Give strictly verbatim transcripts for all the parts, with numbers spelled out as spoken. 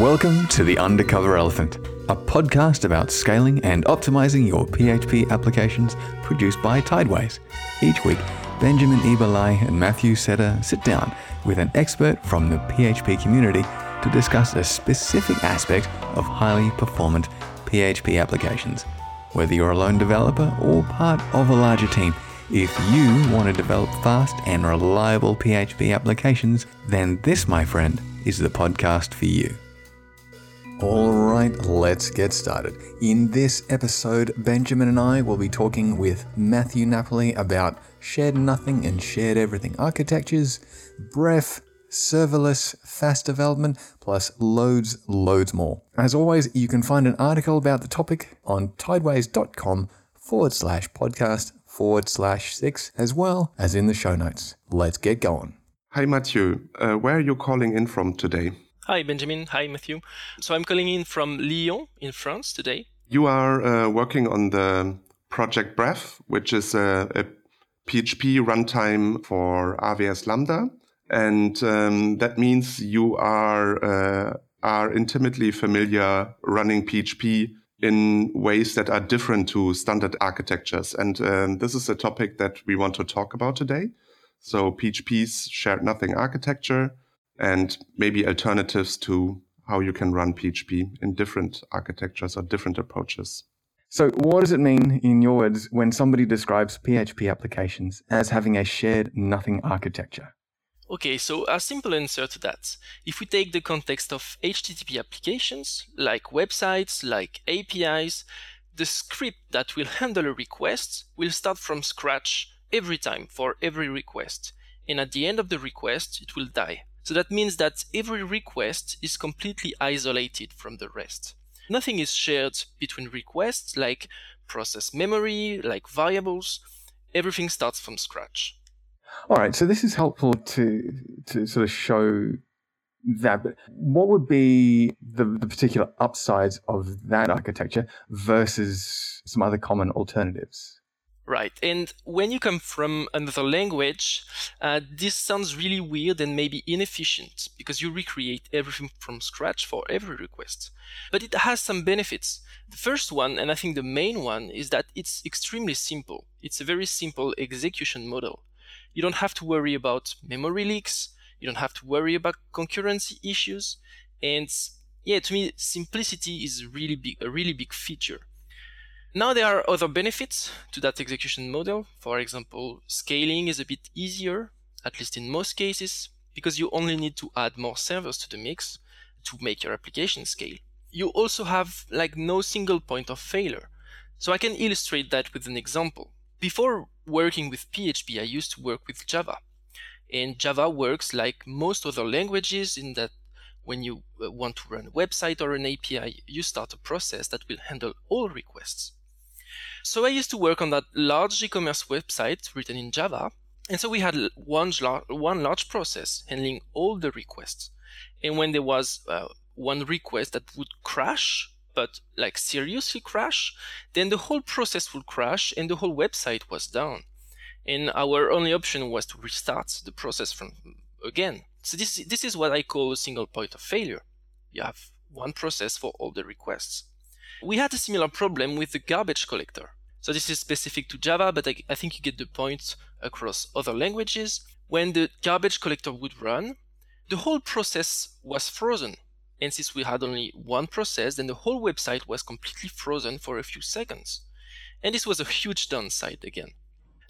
Welcome to the Undercover Elephant, a podcast about scaling and optimizing your P H P applications produced by Tideways. Each week, Benjamin Eberlei and Matthew Setter sit down with an expert from the P H P community to discuss a specific aspect of highly performant P H P applications. Whether you're a lone developer or part of a larger team, if you want to develop fast and reliable P H P applications, then this, my friend, is the podcast for you. All right, let's get started. In this episode, Benjamin and I will be talking with Matthieu Napoli about shared nothing and shared everything architectures, Bref, serverless, fast development, plus loads, loads more. As always, you can find an article about the topic on tideways.com forward slash podcast forward slash six, as well as in the show notes. Let's get going. Hi, Matthew. Uh, where are you calling in from today? Hi, Benjamin. Hi, Matthew. So I'm calling in from Lyon in France today. You are uh, working on the project Bref, which is a, a P H P runtime for A W S Lambda. And um, that means you are uh, are intimately familiar running P H P in ways that are different to standard architectures. And um, this is a topic that we want to talk about today. So P H P's shared nothing architecture, and maybe alternatives to how you can run P H P in different architectures or different approaches. So what does it mean, in your words, when somebody describes P H P applications as having a shared nothing architecture? Okay, so a simple answer to that. If we take the context of H T T P applications, like websites, like A P Is, the script that will handle a request will start from scratch every time for every request. And at the end of the request, it will die. So that means that every request is completely isolated from the rest. Nothing is shared between requests, like process memory, like variables. Everything starts from scratch. All right, so this is helpful to to sort of show that. But what would be the, the particular upsides of that architecture versus some other common alternatives? Right, and when you come from another language, uh, this sounds really weird and maybe inefficient because you recreate everything from scratch for every request. But it has some benefits. The first one, and I think the main one, is that it's extremely simple. It's a very simple execution model. You don't have to worry about memory leaks. You don't have to worry about concurrency issues. And yeah, to me, simplicity is really big, a really big feature. Now there are other benefits to that execution model. For example, scaling is a bit easier, at least in most cases, because you only need to add more servers to the mix to make your application scale. You also have like no single point of failure. So I can illustrate that with an example. Before working with P H P, I used to work with Java. And Java works like most other languages in that when you want to run a website or an A P I, you start a process that will handle all requests. So I used to work on that large e-commerce website written in Java. And so we had one, one large process handling all the requests. And when there was uh, one request that would crash, but like seriously crash, then the whole process would crash and the whole website was down. And our only option was to restart the process from again. So this, this is what I call a single point of failure. You have one process for all the requests. We had a similar problem with the garbage collector. So this is specific to Java, but I, I think you get the point across other languages. When the garbage collector would run, the whole process was frozen. And since we had only one process, then the whole website was completely frozen for a few seconds. And this was a huge downside again.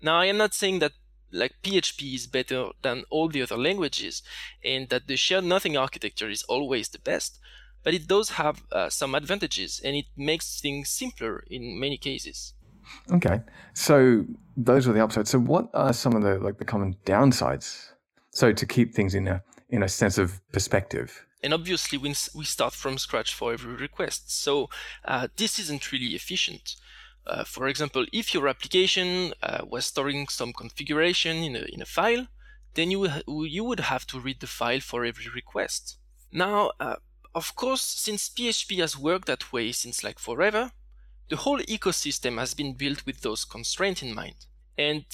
Now, I am not saying that like P H P is better than all the other languages and that the shared nothing architecture is always the best, but it does have uh, some advantages and it makes things simpler in many cases. Okay, so those are the upsides. So what are some of the like the common downsides? So to keep things in a in a sense of perspective. And obviously we we start from scratch for every request, so uh, this isn't really efficient. Uh, for example, if your application uh, was storing some configuration in a, in a file, then you, you would have to read the file for every request. Now, uh, of course, since P H P has worked that way since like forever, the whole ecosystem has been built with those constraints in mind. And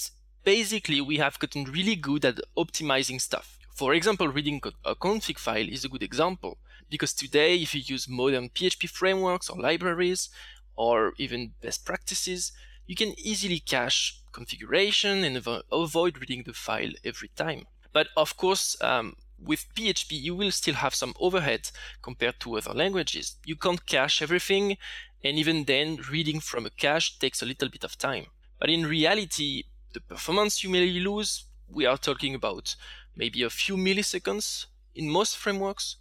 basically, we have gotten really good at optimizing stuff. For example, reading a config file is a good example, because today, if you use modern P H P frameworks or libraries, or even best practices, you can easily cache configuration and av- avoid reading the file every time. But of course, um, with P H P, you will still have some overhead compared to other languages. You can't cache everything, and even then, reading from a cache takes a little bit of time. But in reality, the performance you may lose, we are talking about maybe a few milliseconds in most frameworks.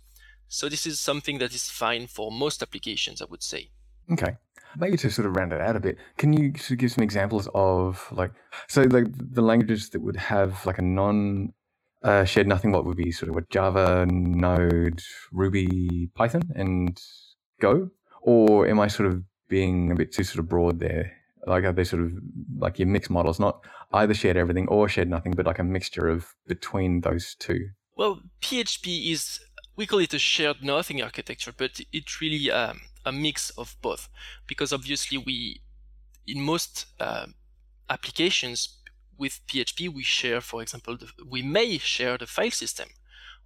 So this is something that is fine for most applications, I would say. Okay. Maybe to sort of round it out a bit, can you sort of give some examples of like, so like the languages that would have like a non uh, shared nothing, what would be sort of what, Java, Node, Ruby, Python, and Go? Or am I sort of being a bit too sort of broad there? Like are they sort of like your mixed models, not either shared everything or shared nothing, but like a mixture of between those two? Well, P H P is, we call it a shared nothing architecture, but it really, um, a mix of both, because obviously we, in most uh, applications with P H P, we share, for example, the, we may share the file system,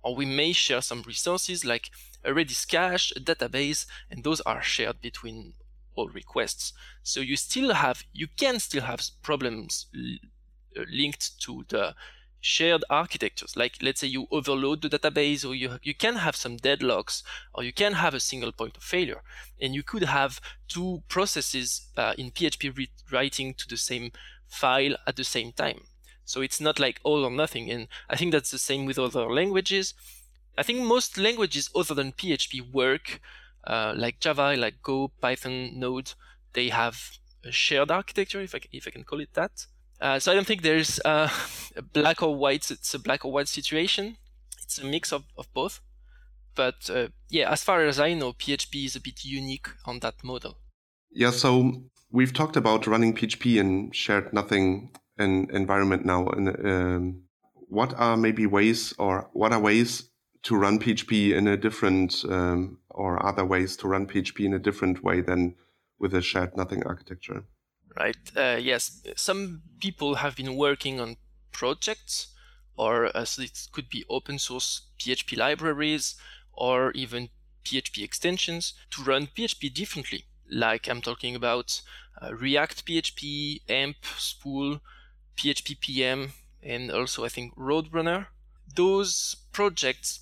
or we may share some resources like a Redis cache, a database, and those are shared between all requests. So you still have, you can still have problems l- linked to the shared architectures. Like let's say you overload the database, or you you can have some deadlocks, or you can have a single point of failure, and you could have two processes uh, in P H P re- writing to the same file at the same time. So it's not like all or nothing, and I think that's the same with other languages. I think most languages other than P H P work uh, like Java, like Go, Python, Node. They have a shared architecture, if I if I can call it that. Uh, so I don't think there's uh, a black or white, it's a black or white situation. It's a mix of, of both. But uh, yeah, as far as I know, P H P is a bit unique on that model. Yeah, so we've talked about running P H P in shared nothing in environment now. And um, what are maybe ways or what are ways to run P H P in a different um, or other ways to run P H P in a different way than with a shared nothing architecture? Right. Uh, yes. Some people have been working on projects, or uh, so it could be open source P H P libraries, or even P H P extensions to run P H P differently. Like I'm talking about uh, React P H P, Amp, Spool, P H P P M, and also I think Roadrunner. Those projects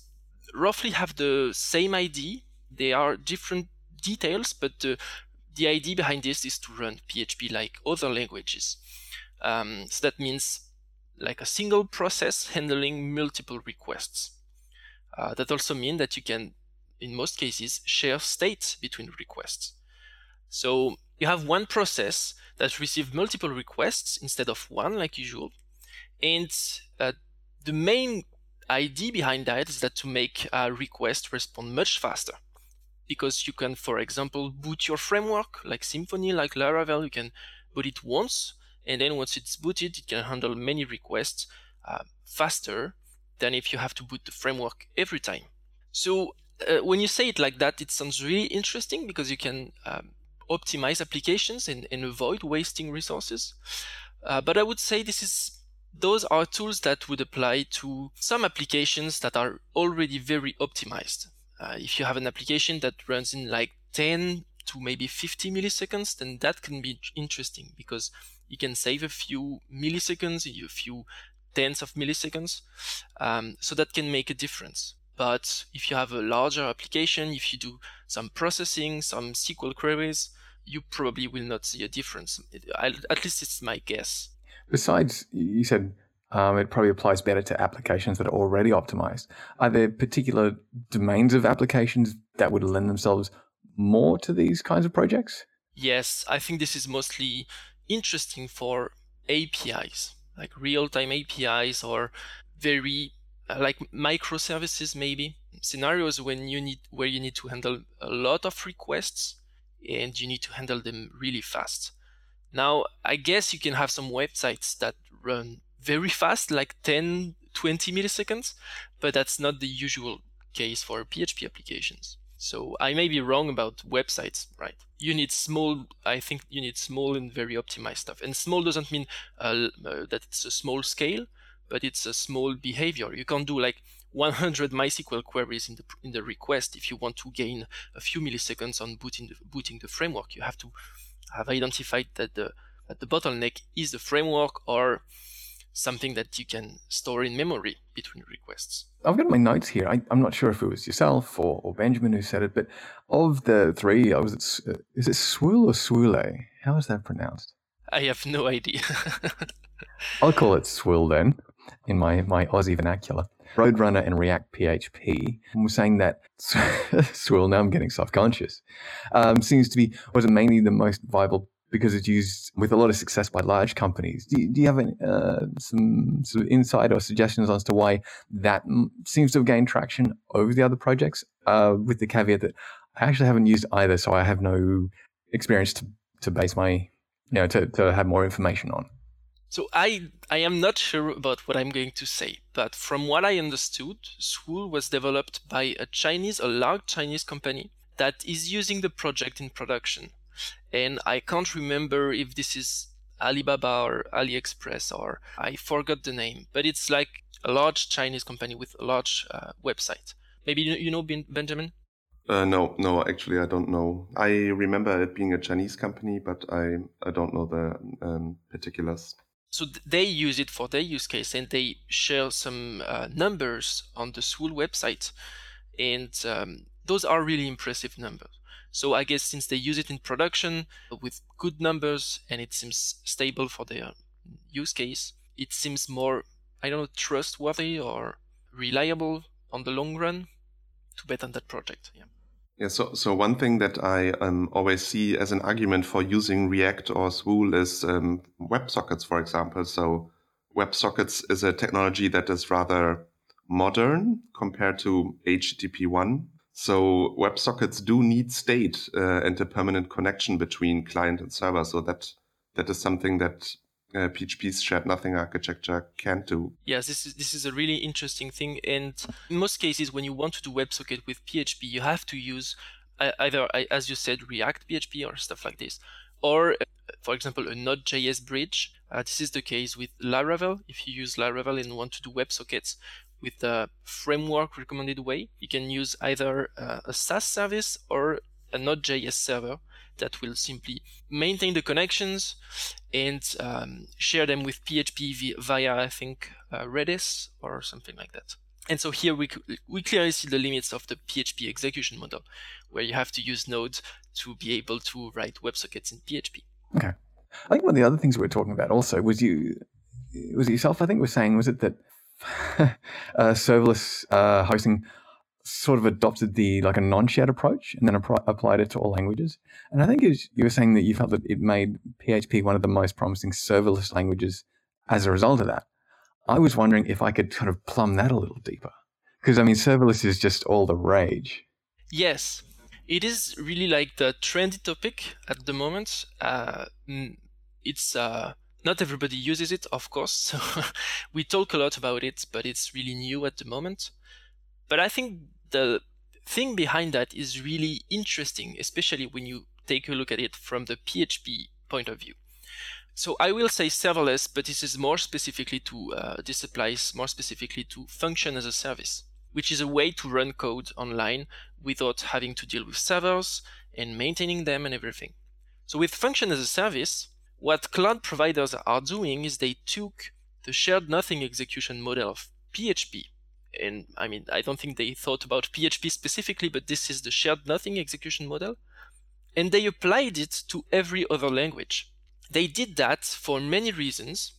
roughly have the same idea. They are different details, but the uh, The idea behind this is to run P H P like other languages. Um, so that means like a single process handling multiple requests. Uh, that also means that you can, in most cases, share states between requests. So you have one process that receives multiple requests instead of one, like usual. And uh, the main idea behind that is that to make a request respond much faster. Because you can, for example, boot your framework like Symfony, like Laravel. You can boot it once, and then once it's booted, it can handle many requests uh, faster than if you have to boot the framework every time. So uh, when you say it like that, it sounds really interesting because you can um, optimize applications and, and avoid wasting resources. Uh, but I would say this is those are tools that would apply to some applications that are already very optimized. Uh, if you have an application that runs in like ten to maybe fifty milliseconds, then that can be interesting because you can save a few milliseconds, a few tenths of milliseconds. Um, so that can make a difference. But if you have a larger application, if you do some processing, some S Q L queries, you probably will not see a difference. It, I, at least it's my guess. Besides, you said... Um, it probably applies better to applications that are already optimized. Are there particular domains of applications that would lend themselves more to these kinds of projects? Yes, I think this is mostly interesting for A P Is, like real-time A P Is or very uh, like microservices, maybe scenarios when you need where you need to handle a lot of requests and you need to handle them really fast. Now, I guess you can have some websites that run very fast, like ten, twenty milliseconds, but that's not the usual case for P H P applications. So I may be wrong about websites, right? You need small, I think you need small and very optimized stuff. And small doesn't mean uh, that it's a small scale, but it's a small behavior. You can't do like one hundred MySQL queries in the in the request if you want to gain a few milliseconds on booting the, booting the framework. You have to have identified that the that the bottleneck is the framework or something that you can store in memory between requests. I've got my notes here. I, I'm not sure if it was yourself or, or Benjamin who said it, but of the three, I was at, uh, is it Swoole or Swoole? How is that pronounced? I have no idea. I'll call it Swoole then, in my, my Aussie vernacular. Roadrunner and React P H P. I'm saying that Swoole, now I'm getting self-conscious, um, seems to be, was it mainly the most viable because it's used with a lot of success by large companies. Do you, do you have any, uh, some sort of insight or suggestions as to why that m- seems to have gained traction over the other projects? Uh, with the caveat that I actually haven't used either, so I have no experience to, to base my, you know, to, to have more information on. So I I am not sure about what I'm going to say, but from what I understood, Swoole was developed by a Chinese, a large Chinese company that is using the project in production. And I can't remember if this is Alibaba or AliExpress, or I forgot the name, but it's like a large Chinese company with a large uh, website. Maybe you, you know ben- Benjamin? Uh, no, no, actually I don't know. I remember it being a Chinese company, but I, I don't know the um, particulars. So th- they use it for their use case, and they share some uh, numbers on the Swoole website. And um, those are really impressive numbers. So I guess since they use it in production with good numbers and it seems stable for their use case, it seems more, I don't know, trustworthy or reliable on the long run to bet on that project. Yeah. Yeah. So, so one thing that I um, always see as an argument for using React or Swoole is um, WebSockets, for example. So WebSockets is a technology that is rather modern compared to H T T P one. So WebSockets do need state uh, and a permanent connection between client and server. So that that is something that uh, P H P's shared nothing architecture can't do. Yes, this is this is a really interesting thing. And in most cases, when you want to do WebSocket with P H P, you have to use either, as you said, React P H P or stuff like this, or for example, a Node.js bridge. Uh, this is the case with Laravel. If you use Laravel and want to do WebSockets with the framework recommended way, you can use either uh, a SaaS service or a Node.js server that will simply maintain the connections and um, share them with P H P v- via, I think, uh, Redis or something like that. And so here we we clearly see the limits of the P H P execution model, where you have to use Node to be able to write WebSockets in P H P. Okay. I think one of the other things we were talking about also was you, was it yourself, I think, was saying, was it that uh, serverless uh, hosting sort of adopted the like a non-shared approach and then appri- applied it to all languages. And I think it was, you were saying that you felt that it made P H P one of the most promising serverless languages as a result of that. I was wondering if I could kind of plumb that a little deeper, because I mean, serverless is just all the rage. Yes, it is really like the trendy topic at the moment. Uh, it's uh Not everybody uses it, of course, so we talk a lot about it, but it's really new at the moment. But I think the thing behind that is really interesting, especially when you take a look at it from the P H P point of view. So I will say serverless, but this is more specifically to, uh, this applies more specifically to function as a service, which is a way to run code online without having to deal with servers and maintaining them and everything. So with function as a service, what cloud providers are doing is they took the shared nothing execution model of P H P. And I mean, I don't think they thought about P H P specifically, but this is the shared nothing execution model. And they applied it to every other language. They did that for many reasons.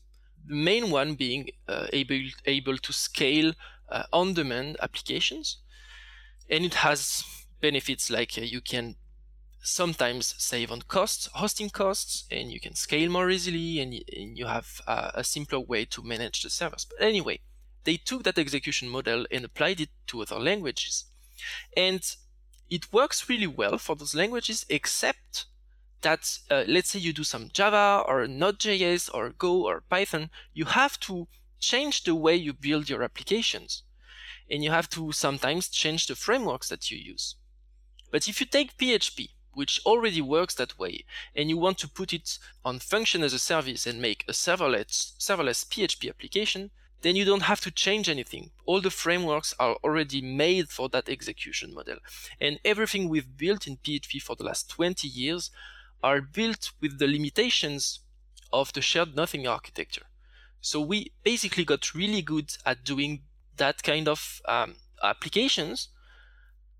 The main one being uh, able, able to scale uh, on-demand applications. And it has benefits like uh, you can sometimes save on costs, hosting costs, and you can scale more easily, and, and you have uh, a simpler way to manage the servers. But anyway, they took that execution model and applied it to other languages. And it works really well for those languages, except that, uh, let's say you do some Java or Node.js or Go or Python, you have to change the way you build your applications. And you have to sometimes change the frameworks that you use. But if you take P H P, which already works that way, and you want to put it on function as a service and make a serverless, serverless P H P application, then you don't have to change anything. All the frameworks are already made for that execution model. And everything we've built in P H P for the last twenty years are built with the limitations of the shared nothing architecture. So we basically got really good at doing that kind of um, applications.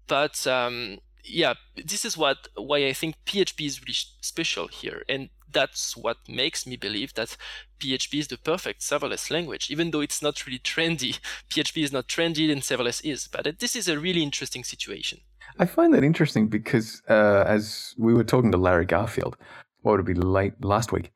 But um, yeah, this is what why I think P H P is really special here. And that's what makes me believe that P H P is the perfect serverless language, even though it's not really trendy. P H P is not trendy and serverless is, but this is a really interesting situation. I find that interesting because uh, as we were talking to Larry Garfield, what would it be, late last week?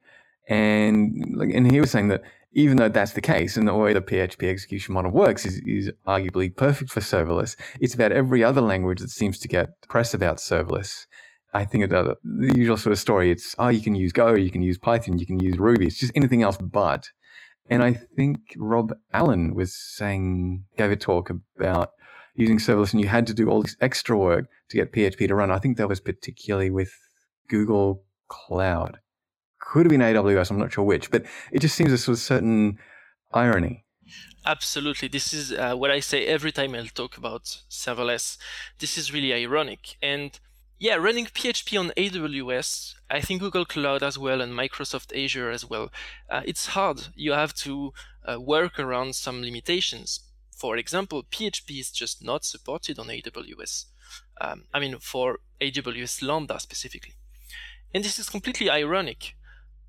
And and he was saying that even though that's the case and the way the P H P execution model works is, is arguably perfect for serverless, it's about every other language that seems to get press about serverless. I think the usual sort of story, it's, oh, you can use Go, you can use Python, you can use Ruby. It's just anything else but. And I think Rob Allen was saying, gave a talk about using serverless and you had to do all this extra work to get P H P to run. I think that was particularly with Google Cloud. Could have been A W S, I'm not sure which, but it just seems a sort of certain irony. Absolutely. This is uh, what I say every time I'll talk about serverless. This is really ironic. And yeah, running P H P on A W S, I think Google Cloud as well, and Microsoft Azure as well, uh, it's hard. You have to uh, work around some limitations. For example, P H P is just not supported on A W S. Um, I mean, for A W S Lambda specifically. And this is completely ironic.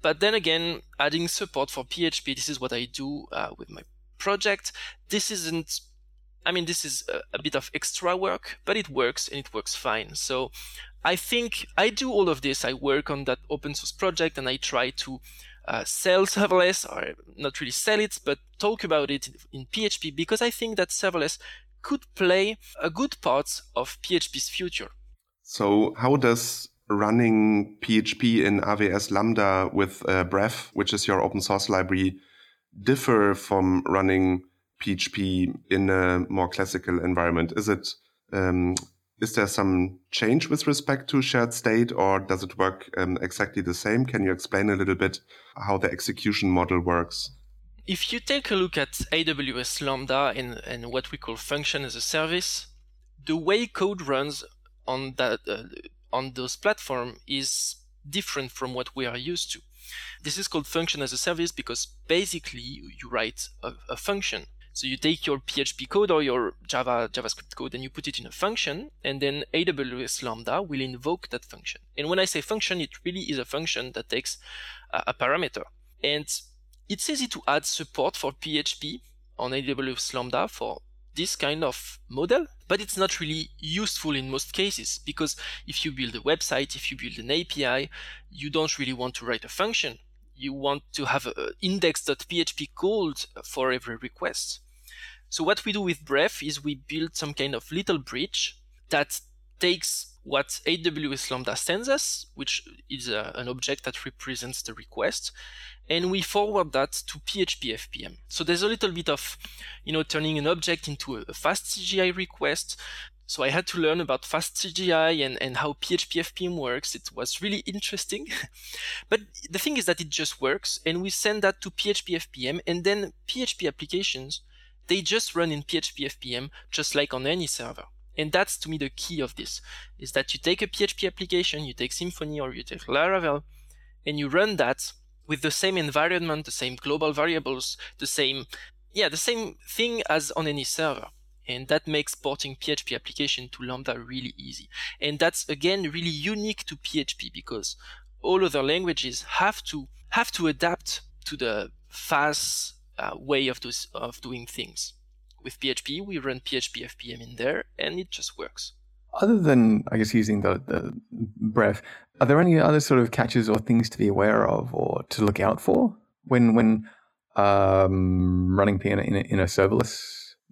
But then again, adding support for P H P, this is what I do uh, with my project. This isn't, I mean, this is a, a bit of extra work, but it works and it works fine. So I think I do all of this. I work on that open source project and I try to uh, sell serverless, or not really sell it, but talk about it in P H P, because I think that serverless could play a good part of P H P's future. So how does running P H P in A W S Lambda with uh, Bref, which is your open source library, differ from running P H P in a more classical environment? Is it um, is there some change with respect to shared state, or does it work um, exactly the same? Can you explain a little bit how the execution model works? If you take a look at A W S Lambda and, and what we call function as a service, the way code runs on that uh, on those platforms is different from what we are used to. This is called function as a service because basically you write a, a function. So you take your P H P code or your Java JavaScript code and you put it in a function, and then A W S Lambda will invoke that function. And when I say function, it really is a function that takes a, a parameter. And it's easy to add support for P H P on A W S Lambda for this kind of model, but it's not really useful in most cases, because if you build a website, if you build an A P I, you don't really want to write a function. You want to have an index.php called for every request. So what we do with Bref is we build some kind of little bridge that takes what A W S Lambda sends us, which is a, an object that represents the request, and we forward that to P H P F P M. So there's a little bit of, you know, turning an object into a, a fast C G I request. So I had to learn about fast C G I and, and how P H P F P M works. It was really interesting. But the thing is that it just works, and we send that to P H P F P M, and then P H P applications, they just run in P H P F P M just like on any server. And that's, to me, the key of this, is that you take a P H P application, you take Symfony or you take Laravel, and you run that with the same environment, the same global variables, the same, yeah, the same thing as on any server. And that makes porting P H P application to Lambda really easy. And that's, again, really unique to P H P, because all other languages have to have to adapt to the fast uh, way of, those, of doing things. With P H P, we run P H P F P M in there, and it just works. Other than, I guess, using the, the Bref, are there any other sort of catches or things to be aware of or to look out for when when um, running P in a, in a serverless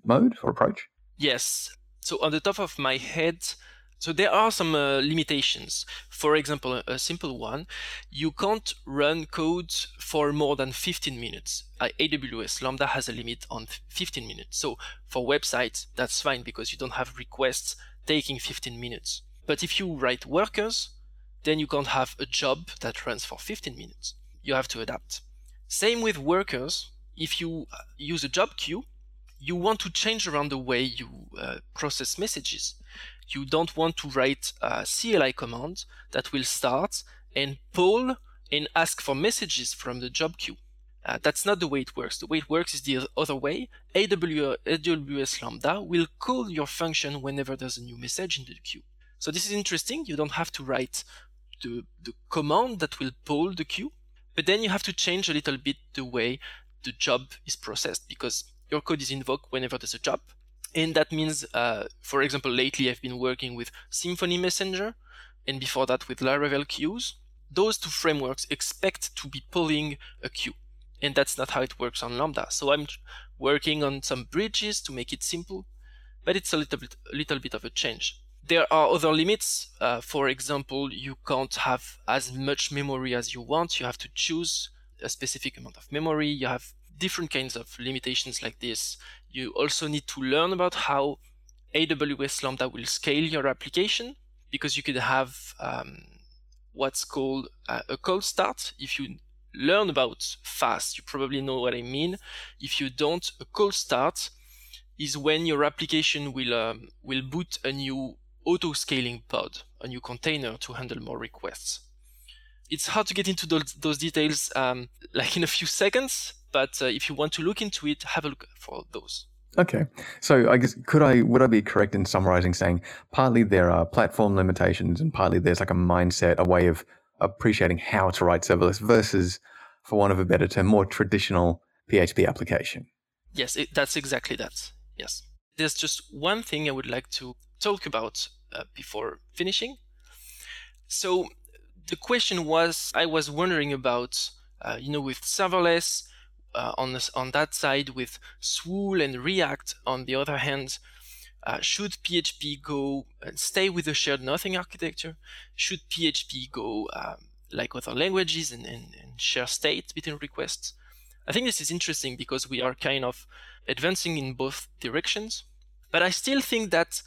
mode or approach? Yes. So on the top of my head, so there are some uh, limitations. For example, a, a simple one, you can't run code for more than fifteen minutes. Uh, A W S Lambda has a limit on fifteen minutes. So for websites, that's fine because you don't have requests taking fifteen minutes. But if you write workers, then you can't have a job that runs for fifteen minutes. You have to adapt. Same with workers. if you use a job queue, you want to change around the way you uh, process messages. You don't want to write a C L I command that will start and poll and ask for messages from the job queue. Uh, that's not the way it works. The way it works is the other way. A W S Lambda will call your function whenever there's a new message in the queue. So this is interesting. You don't have to write the, the command that will poll the queue, but then you have to change a little bit the way the job is processed, because your code is invoked whenever there's a job. And that means, uh, for example, lately I've been working with Symfony Messenger, and before that with Laravel queues. Those two frameworks expect to be polling a queue. And that's not how it works on Lambda. So I'm working on some bridges to make it simple, but it's a little bit, a little bit of a change. There are other limits. Uh, for example, you can't have as much memory as you want. You have to choose a specific amount of memory. You have different kinds of limitations like this. You also need to learn about how A W S Lambda will scale your application, because you could have um, what's called uh, a cold start. If you learn about fast, you probably know what I mean. If you don't, a cold start is when your application will um, will boot a new auto-scaling pod, a new container to handle more requests. It's hard to get into those, those details um, like in a few seconds, but uh, if you want to look into it, have a look for those. Okay, so I guess could I would I be correct in summarizing saying partly there are platform limitations and partly there's like a mindset, a way of appreciating how to write serverless versus, for want of a better term, more traditional P H P application. Yes, it, that's exactly that. Yes. There's just one thing I would like to talk about uh, before finishing. So the question was, I was wondering about, uh, you know, with serverless uh, on, this, on that side, with Swoole and React on the other hand, Uh, should P H P go and stay with the shared nothing architecture? Should P H P go um, like other languages and, and, and share state between requests? I think this is interesting because we are kind of advancing in both directions. But I still think that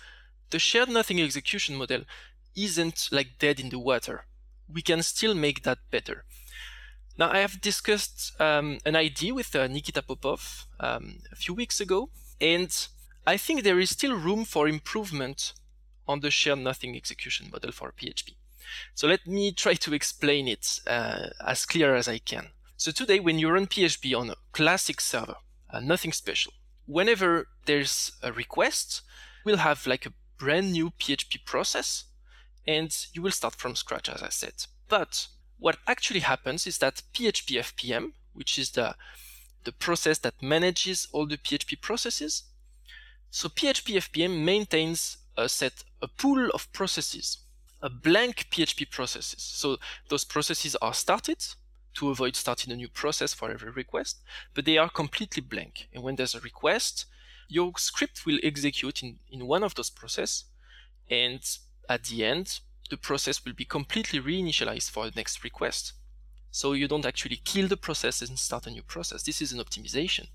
the shared nothing execution model isn't like dead in the water. We can still make that better. Now, I have discussed um, an idea with uh, Nikita Popov um, a few weeks ago, and I think there is still room for improvement on the shared nothing execution model for P H P. So let me try to explain it uh, as clear as I can. So today, when you run P H P on a classic server, uh, nothing special, whenever there's a request, we'll have like a brand new P H P process, and you will start from scratch, as I said. But what actually happens is that P H P F P M, which is the, the process that manages all the P H P processes, so P H P F P M maintains a set, a pool of processes, a blank P H P processes. So those processes are started to avoid starting a new process for every request, but they are completely blank. And when there's a request, your script will execute in, in one of those processes. And at the end, the process will be completely reinitialized for the next request. So you don't actually kill the process and start a new process. This is an optimization.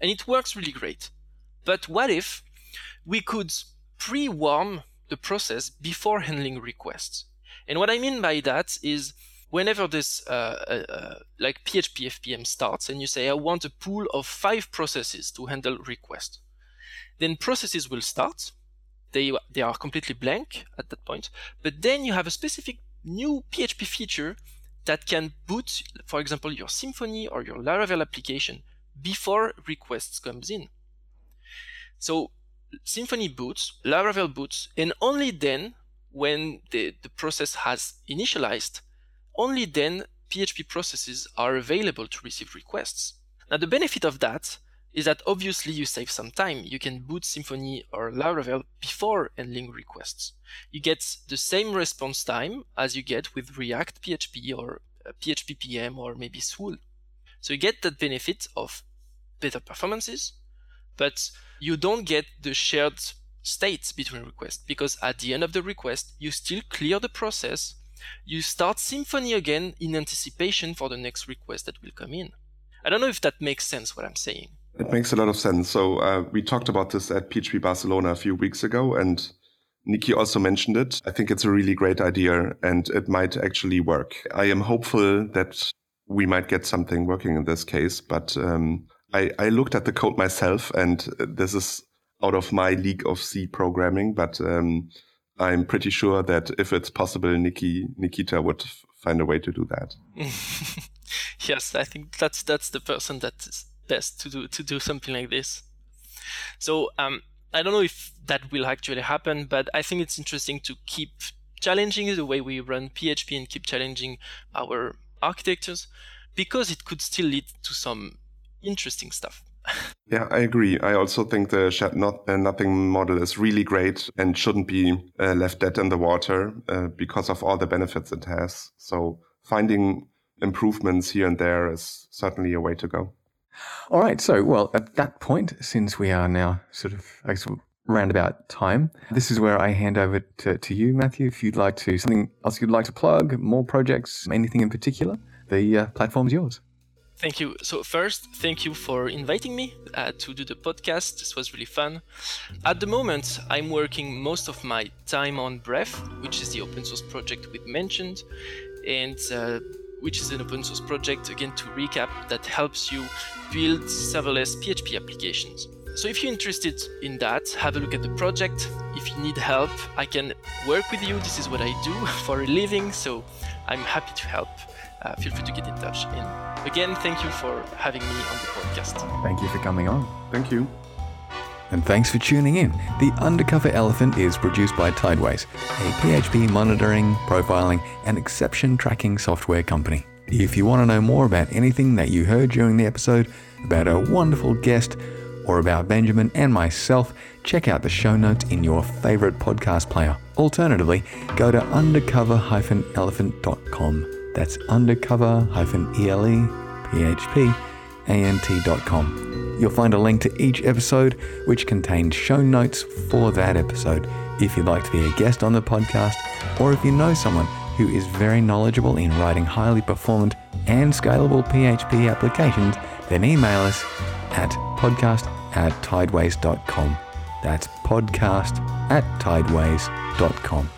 And it works really great. But what if we could pre-warm the process before handling requests? And what I mean by that is whenever this uh, uh, uh, like P H P F P M starts and you say, I want a pool of five processes to handle requests, then processes will start. They, they are completely blank at that point. But then you have a specific new P H P feature that can boot, for example, your Symfony or your Laravel application before requests comes in. So Symfony boots, Laravel boots, and only then, when the, the process has initialized, only then P H P processes are available to receive requests. Now, the benefit of that is that obviously you save some time. You can boot Symfony or Laravel before handling requests. You get the same response time as you get with React P H P or P H P P M or maybe Swoole. So you get that benefit of better performances, but you don't get the shared states between requests, because at the end of the request, you still clear the process. You start Symfony again in anticipation for the next request that will come in. I don't know if that makes sense, what I'm saying. It makes a lot of sense. So uh, we talked about this at P H P Barcelona a few weeks ago, and Nikki also mentioned it. I think it's a really great idea, and it might actually work. I am hopeful that we might get something working in this case, but Um, I, I looked at the code myself, and this is out of my league of C programming, but um, I'm pretty sure that if it's possible, Nikki, Nikita would f- find a way to do that. Yes, I think that's that's the person that is best to do to do something like this. So um, I don't know if that will actually happen, but I think it's interesting to keep challenging the way we run P H P and keep challenging our architectures, because it could still lead to some interesting stuff. Yeah, I agree. I also think the shared not, uh, nothing model is really great and shouldn't be uh, left dead in the water uh, because of all the benefits it has. So finding improvements here and there is certainly a way to go. All right. So, well, at that point, since we are now sort of, I guess, roundabout time, this is where I hand over to, to you, Matthew, if you'd like to, something else you'd like to plug, more projects, anything in particular, the uh, platform's yours. Thank you. So first, thank you for inviting me uh, to do the podcast. This was really fun. At the moment, I'm working most of my time on Bref, which is the open source project we've mentioned, and uh, which is an open source project, again, to recap, that helps you build serverless P H P applications. So if you're interested in that, have a look at the project. If you need help, I can work with you. This is what I do for a living, so I'm happy to help. Uh, feel free to get in touch. And again, thank you for having me on the podcast. Thank you for coming on. Thank you. And thanks for tuning in. The Undercover Elephant is produced by Tideways, a P H P monitoring, profiling, and exception tracking software company. If you want to know more about anything that you heard during the episode, about our wonderful guest, or about Benjamin and myself, check out the show notes in your favorite podcast player. Alternatively, go to undercover elephant dot com. That's undercover elephant dot com. You'll find a link to each episode, which contains show notes for that episode. If you'd like to be a guest on the podcast, or if you know someone who is very knowledgeable in writing highly performant and scalable P H P applications, then email us at podcast at tideways dot com. That's podcast at tideways dot com.